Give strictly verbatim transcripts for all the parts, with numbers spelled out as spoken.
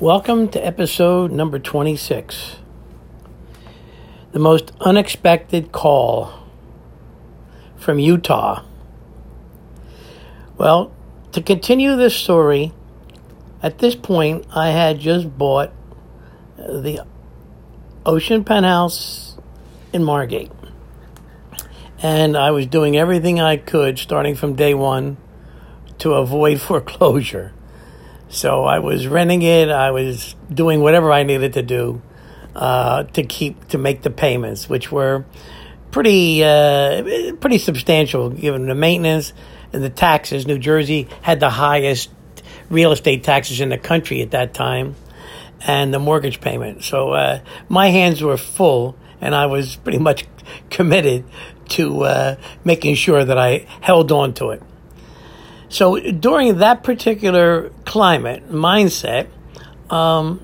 Welcome to episode number twenty-six. The most unexpected call from Utah. Well, to continue this story, at this point I had just bought the Ocean Penthouse in Margate. And I was doing everything I could starting from day one to avoid foreclosure. So I was renting it. I was doing whatever I needed to do uh, to keep to make the payments, which were pretty uh, pretty substantial given the maintenance and the taxes. New Jersey had the highest real estate taxes in the country at that time, and the mortgage payment. So uh, my hands were full, and I was pretty much committed to uh, making sure that I held on to it. So during that particular climate, mindset, um,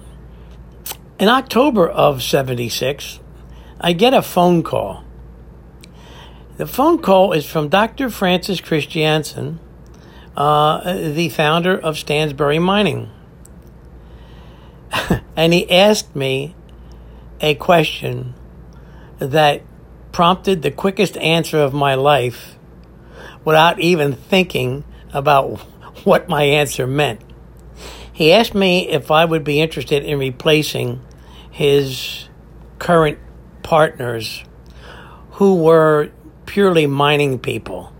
in October of seventy-six, I get a phone call. The phone call is from Doctor Francis Christiansen, uh, the founder of Stansbury Mining. And he asked me a question that prompted the quickest answer of my life without even thinking about what my answer meant. He asked me if I would be interested in replacing his current partners, who were purely mining people.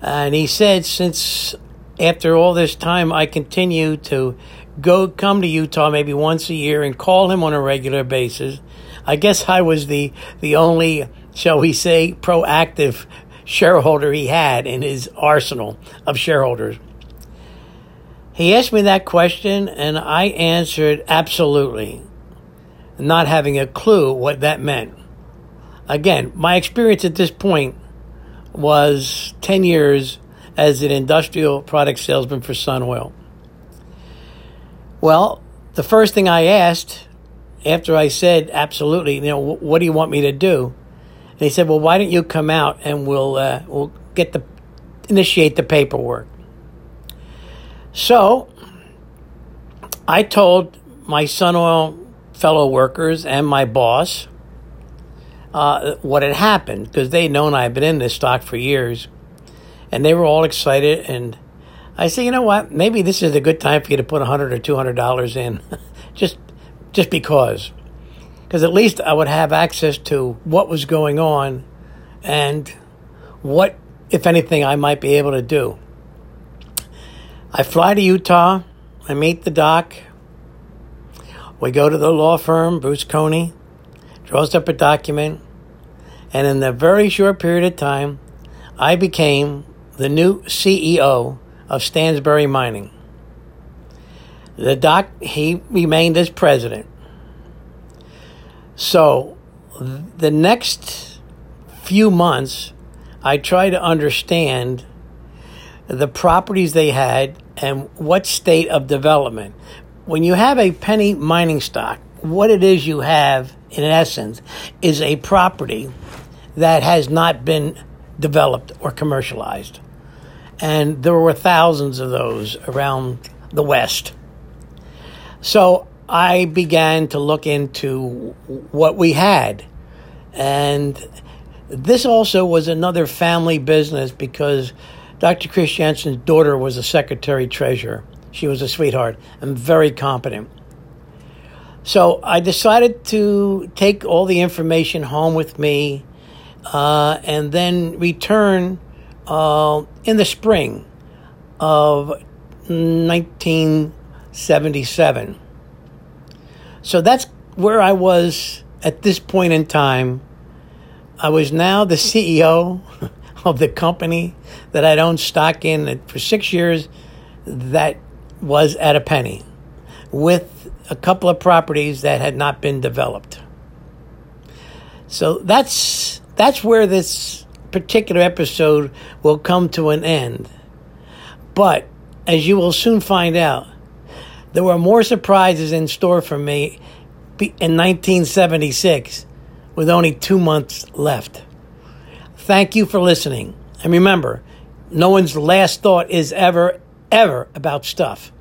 And he said, since after all this time I continue to go come to Utah maybe once a year and call him on a regular basis, I guess I was the, the only, shall we say, proactive shareholder he had in his arsenal of shareholders. He asked me that question, and I answered absolutely, not having a clue what that meant. Again, my experience at this point was ten years as an industrial product salesman for Sun Oil. Well, the first thing I asked after I said absolutely, you know, what do you want me to do? And he said, well, why don't you come out and we'll uh, we'll get the initiate the paperwork. So I told my Sun Oil fellow workers and my boss uh, what had happened, because they'd known I had been in this stock for years, and they were all excited. And I said, you know what? Maybe this is a good time for you to put a hundred or two hundred dollars in, just just because. Because at least I would have access to what was going on and what, if anything, I might be able to do. I fly to Utah. I meet the doc. We go to the law firm, Bruce Coney, draws up a document. And in a very short period of time, I became the new C E O of Stansbury Mining. The doc, he remained as president. So the next few months, I tried to understand the properties they had and what state of development. When you have a penny mining stock, what it is you have, in essence, is a property that has not been developed or commercialized. And there were thousands of those around the West. So I began to look into what we had. And this also was another family business, because Doctor Christiansen's daughter was a secretary treasurer. She was a sweetheart and very competent. So I decided to take all the information home with me uh, and then return uh, in the spring of nineteen seventy-seven. So that's where I was at this point in time. I was now the C E O of the company that I'd owned stock in for six years that was at a penny, with a couple of properties that had not been developed. So that's that's where this particular episode will come to an end. But as you will soon find out, there were more surprises in store for me in nineteen seventy-six with only two months left. Thank you for listening. And remember, no one's last thought is ever, ever about stuff.